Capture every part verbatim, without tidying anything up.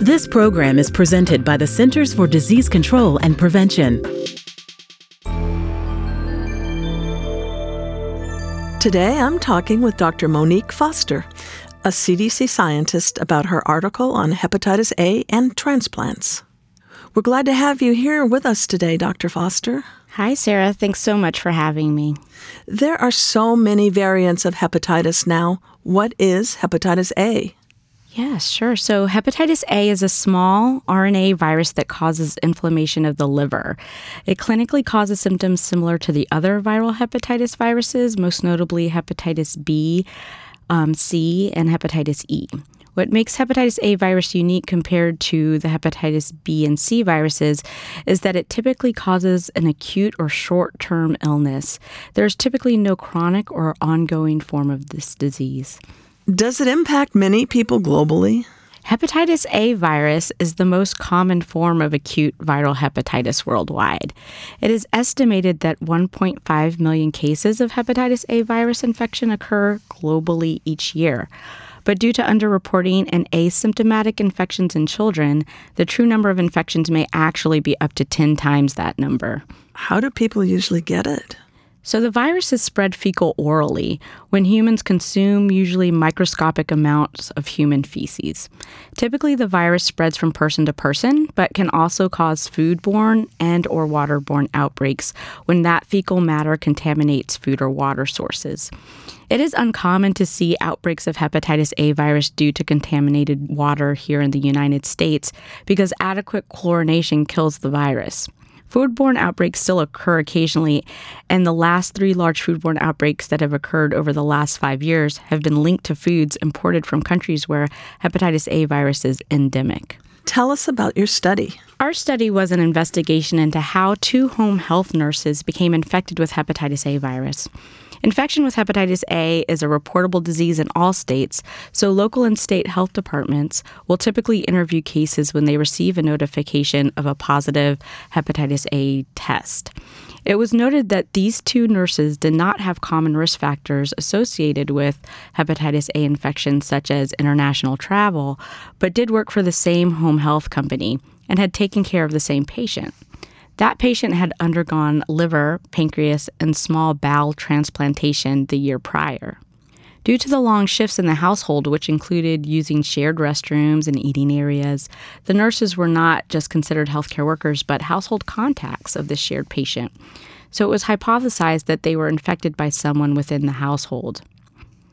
This program is presented by the Centers for Disease Control and Prevention. Today, I'm talking with Doctor Monique Foster, a C D C scientist, about her article on hepatitis A and transplants. We're glad to have you here with us today, Doctor Foster. Hi, Sarah. Thanks so much for having me. There are so many variants of hepatitis now. What is hepatitis A? Yeah, sure. So hepatitis A is a small R N A virus that causes inflammation of the liver. It clinically causes symptoms similar to the other viral hepatitis viruses, most notably hepatitis B, um, C, and hepatitis E. What makes hepatitis A virus unique compared to the hepatitis B and C viruses is that it typically causes an acute or short-term illness. There's typically no chronic or ongoing form of this disease. Does it impact many people globally? Hepatitis A virus is the most common form of acute viral hepatitis worldwide. It is estimated that one point five million cases of hepatitis A virus infection occur globally each year. But due to underreporting and asymptomatic infections in children, the true number of infections may actually be up to ten times that number. How do people usually get it? So the virus is spread fecal orally when humans consume usually microscopic amounts of human feces. Typically, the virus spreads from person to person, but can also cause foodborne and or waterborne outbreaks when that fecal matter contaminates food or water sources. It is uncommon to see outbreaks of hepatitis A virus due to contaminated water here in the United States because adequate chlorination kills the virus. Foodborne outbreaks still occur occasionally, and the last three large foodborne outbreaks that have occurred over the last five years have been linked to foods imported from countries where hepatitis A virus is endemic. Tell us about your study. Our study was an investigation into how two home health nurses became infected with hepatitis A virus. Infection with hepatitis A is a reportable disease in all states, so local and state health departments will typically interview cases when they receive a notification of a positive hepatitis A test. It was noted that these two nurses did not have common risk factors associated with hepatitis A infection, such as international travel, but did work for the same home health company and had taken care of the same patient. That patient had undergone liver, pancreas, and small bowel transplantation the year prior. Due to the long shifts in the household, which included using shared restrooms and eating areas, the nurses were not just considered healthcare workers, but household contacts of the shared patient. So it was hypothesized that they were infected by someone within the household.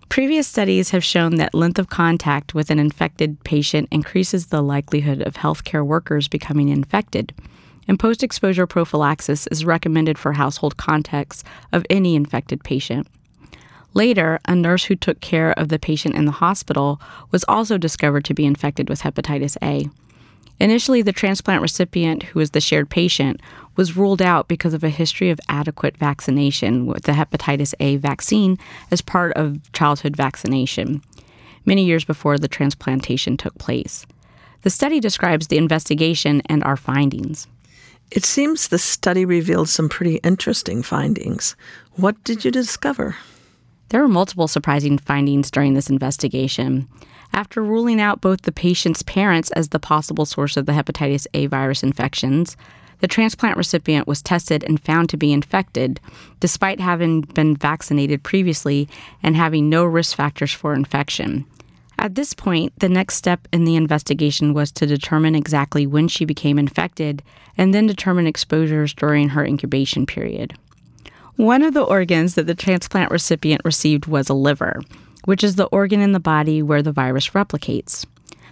Previous studies have shown that length of contact with an infected patient increases the likelihood of healthcare workers becoming infected. And post-exposure prophylaxis is recommended for household contacts of any infected patient. Later, a nurse who took care of the patient in the hospital was also discovered to be infected with hepatitis A. Initially, the transplant recipient, who was the shared patient, was ruled out because of a history of adequate vaccination with the hepatitis A vaccine as part of childhood vaccination, many years before the transplantation took place. The study describes the investigation and our findings. It seems the study revealed some pretty interesting findings. What did you discover? There were multiple surprising findings during this investigation. After ruling out both the patient's parents as the possible source of the hepatitis A virus infections, the transplant recipient was tested and found to be infected, despite having been vaccinated previously and having no risk factors for infection. At this point, the next step in the investigation was to determine exactly when she became infected and then determine exposures during her incubation period. One of the organs that the transplant recipient received was a liver, which is the organ in the body where the virus replicates.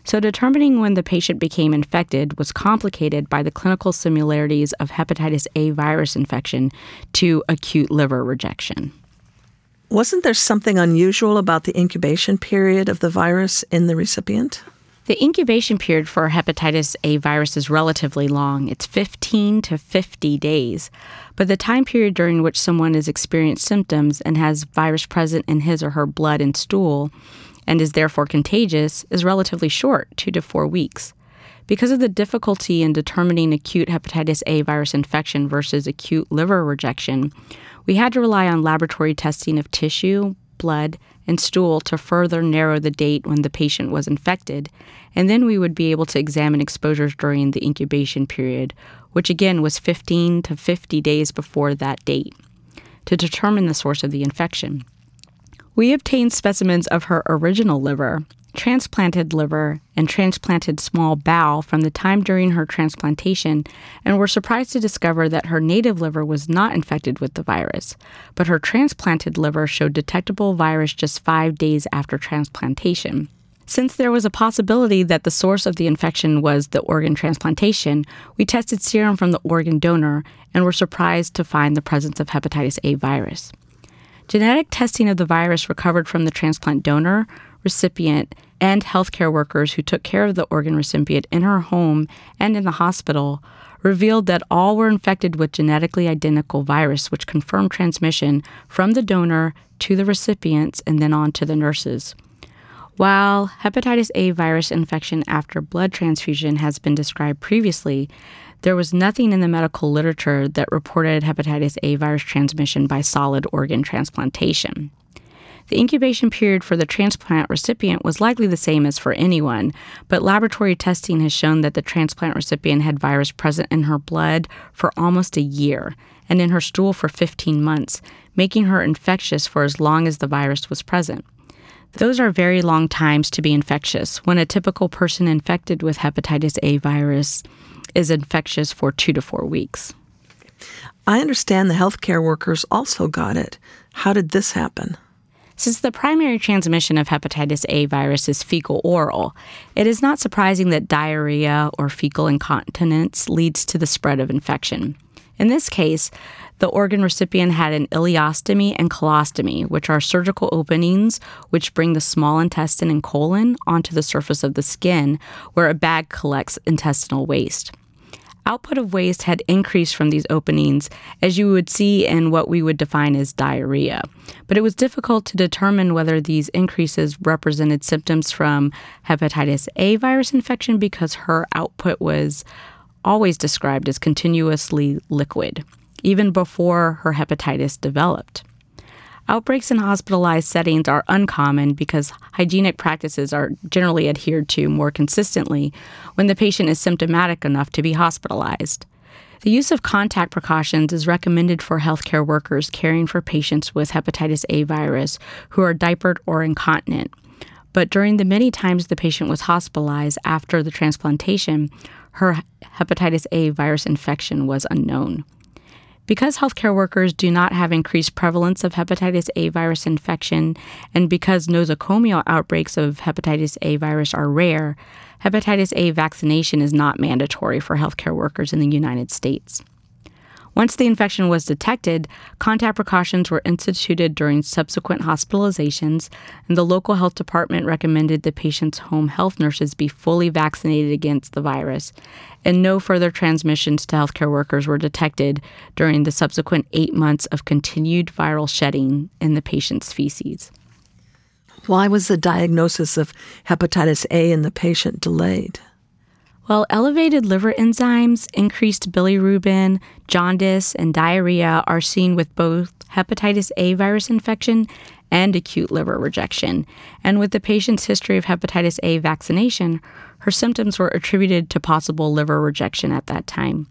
So determining when the patient became infected was complicated by the clinical similarities of hepatitis A virus infection to acute liver rejection. Wasn't there something unusual about the incubation period of the virus in the recipient? The incubation period for hepatitis A virus is relatively long. It's fifteen to fifty days. But the time period during which someone has experienced symptoms and has virus present in his or her blood and stool and is therefore contagious is relatively short, two to four weeks. Because of the difficulty in determining acute hepatitis A virus infection versus acute liver rejection, we had to rely on laboratory testing of tissue, blood, and stool to further narrow the date when the patient was infected, and then we would be able to examine exposures during the incubation period, which again was fifteen to fifty days before that date, to determine the source of the infection. We obtained specimens of her original liver, transplanted liver, and transplanted small bowel from the time during her transplantation, and were surprised to discover that her native liver was not infected with the virus, but her transplanted liver showed detectable virus just five days after transplantation. Since there was a possibility that the source of the infection was the organ transplantation, we tested serum from the organ donor and were surprised to find the presence of hepatitis A virus. Genetic testing of the virus recovered from the transplant donor, recipient, and healthcare workers who took care of the organ recipient in her home and in the hospital revealed that all were infected with genetically identical virus, which confirmed transmission from the donor to the recipients and then on to the nurses. While hepatitis A virus infection after blood transfusion has been described previously, there was nothing in the medical literature that reported hepatitis A virus transmission by solid organ transplantation. The incubation period for the transplant recipient was likely the same as for anyone, but laboratory testing has shown that the transplant recipient had virus present in her blood for almost a year and in her stool for fifteen months, making her infectious for as long as the virus was present. Those are very long times to be infectious, when a typical person infected with hepatitis A virus is infectious for two to four weeks. I understand the healthcare workers also got it. How did this happen? Since the primary transmission of hepatitis A virus is fecal-oral, it is not surprising that diarrhea or fecal incontinence leads to the spread of infection. In this case, the organ recipient had an ileostomy and colostomy, which are surgical openings which bring the small intestine and colon onto the surface of the skin, where a bag collects intestinal waste. Output of waste had increased from these openings, as you would see in what we would define as diarrhea. But it was difficult to determine whether these increases represented symptoms from hepatitis A virus infection because her output was always described as continuously liquid, even before her hepatitis developed. Outbreaks in hospitalized settings are uncommon because hygienic practices are generally adhered to more consistently when the patient is symptomatic enough to be hospitalized. The use of contact precautions is recommended for healthcare workers caring for patients with hepatitis A virus who are diapered or incontinent. But during the many times the patient was hospitalized after the transplantation, her hepatitis A virus infection was unknown. Because healthcare workers do not have increased prevalence of hepatitis A virus infection, and because nosocomial outbreaks of hepatitis A virus are rare, hepatitis A vaccination is not mandatory for healthcare workers in the United States. Once the infection was detected, contact precautions were instituted during subsequent hospitalizations, and the local health department recommended the patient's home health nurses be fully vaccinated against the virus, and no further transmissions to healthcare workers were detected during the subsequent eight months of continued viral shedding in the patient's feces. Why was the diagnosis of hepatitis A in the patient delayed? Well, elevated liver enzymes, increased bilirubin, jaundice, and diarrhea are seen with both hepatitis A virus infection and acute liver rejection. And with the patient's history of hepatitis A vaccination, her symptoms were attributed to possible liver rejection at that time.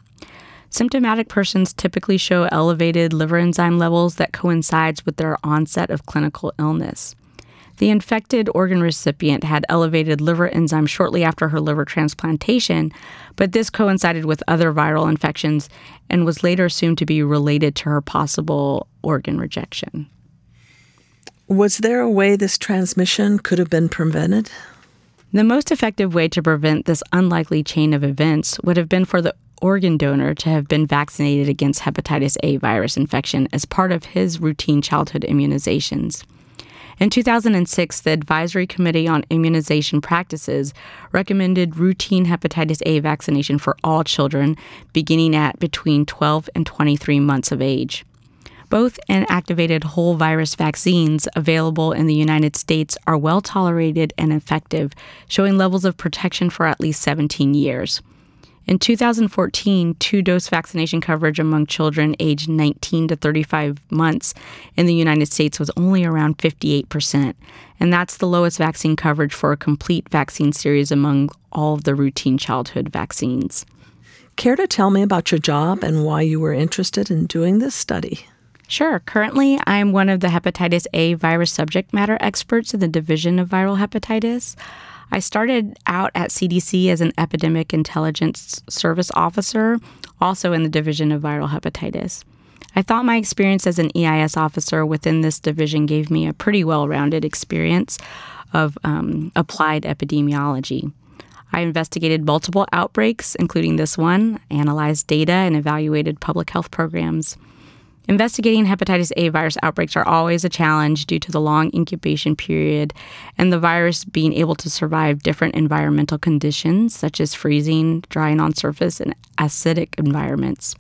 Symptomatic persons typically show elevated liver enzyme levels that coincides with their onset of clinical illness. The infected organ recipient had elevated liver enzyme shortly after her liver transplantation, but this coincided with other viral infections and was later assumed to be related to her possible organ rejection. Was there a way this transmission could have been prevented? The most effective way to prevent this unlikely chain of events would have been for the organ donor to have been vaccinated against hepatitis A virus infection as part of his routine childhood immunizations. In two thousand six, the Advisory Committee on Immunization Practices recommended routine hepatitis A vaccination for all children beginning at between twelve and twenty-three months of age. Both inactivated whole virus vaccines available in the United States are well tolerated and effective, showing levels of protection for at least seventeen years. In two thousand fourteen, two-dose vaccination coverage among children aged nineteen to thirty-five months in the United States was only around fifty-eight percent, and that's the lowest vaccine coverage for a complete vaccine series among all of the routine childhood vaccines. Care to tell me about your job and why you were interested in doing this study? Sure. Currently, I'm one of the hepatitis A virus subject matter experts in the Division of Viral Hepatitis. I started out at C D C as an Epidemic Intelligence Service Officer, also in the Division of Viral Hepatitis. I thought my experience as an E I S officer within this division gave me a pretty well-rounded experience of um, applied epidemiology. I investigated multiple outbreaks, including this one, analyzed data, and evaluated public health programs. Investigating hepatitis A virus outbreaks are always a challenge due to the long incubation period and the virus being able to survive different environmental conditions, such as freezing, dry and on surface, and acidic environments.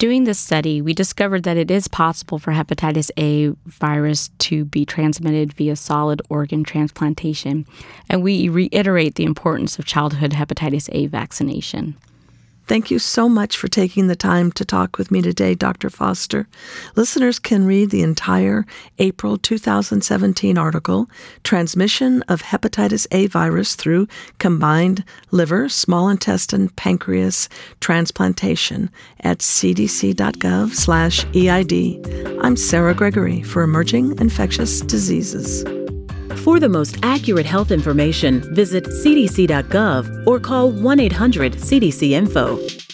Doing this study, we discovered that it is possible for hepatitis A virus to be transmitted via solid organ transplantation, and we reiterate the importance of childhood hepatitis A vaccination. Thank you so much for taking the time to talk with me today, Doctor Foster. Listeners can read the entire April two thousand seventeen article, Transmission of Hepatitis A Virus Through Combined Liver, Small Intestine, Pancreas Transplantation at c d c dot gov slash E I D. I'm Sarah Gregory for Emerging Infectious Diseases. For the most accurate health information, visit c d c dot gov or call one eight hundred C D C info.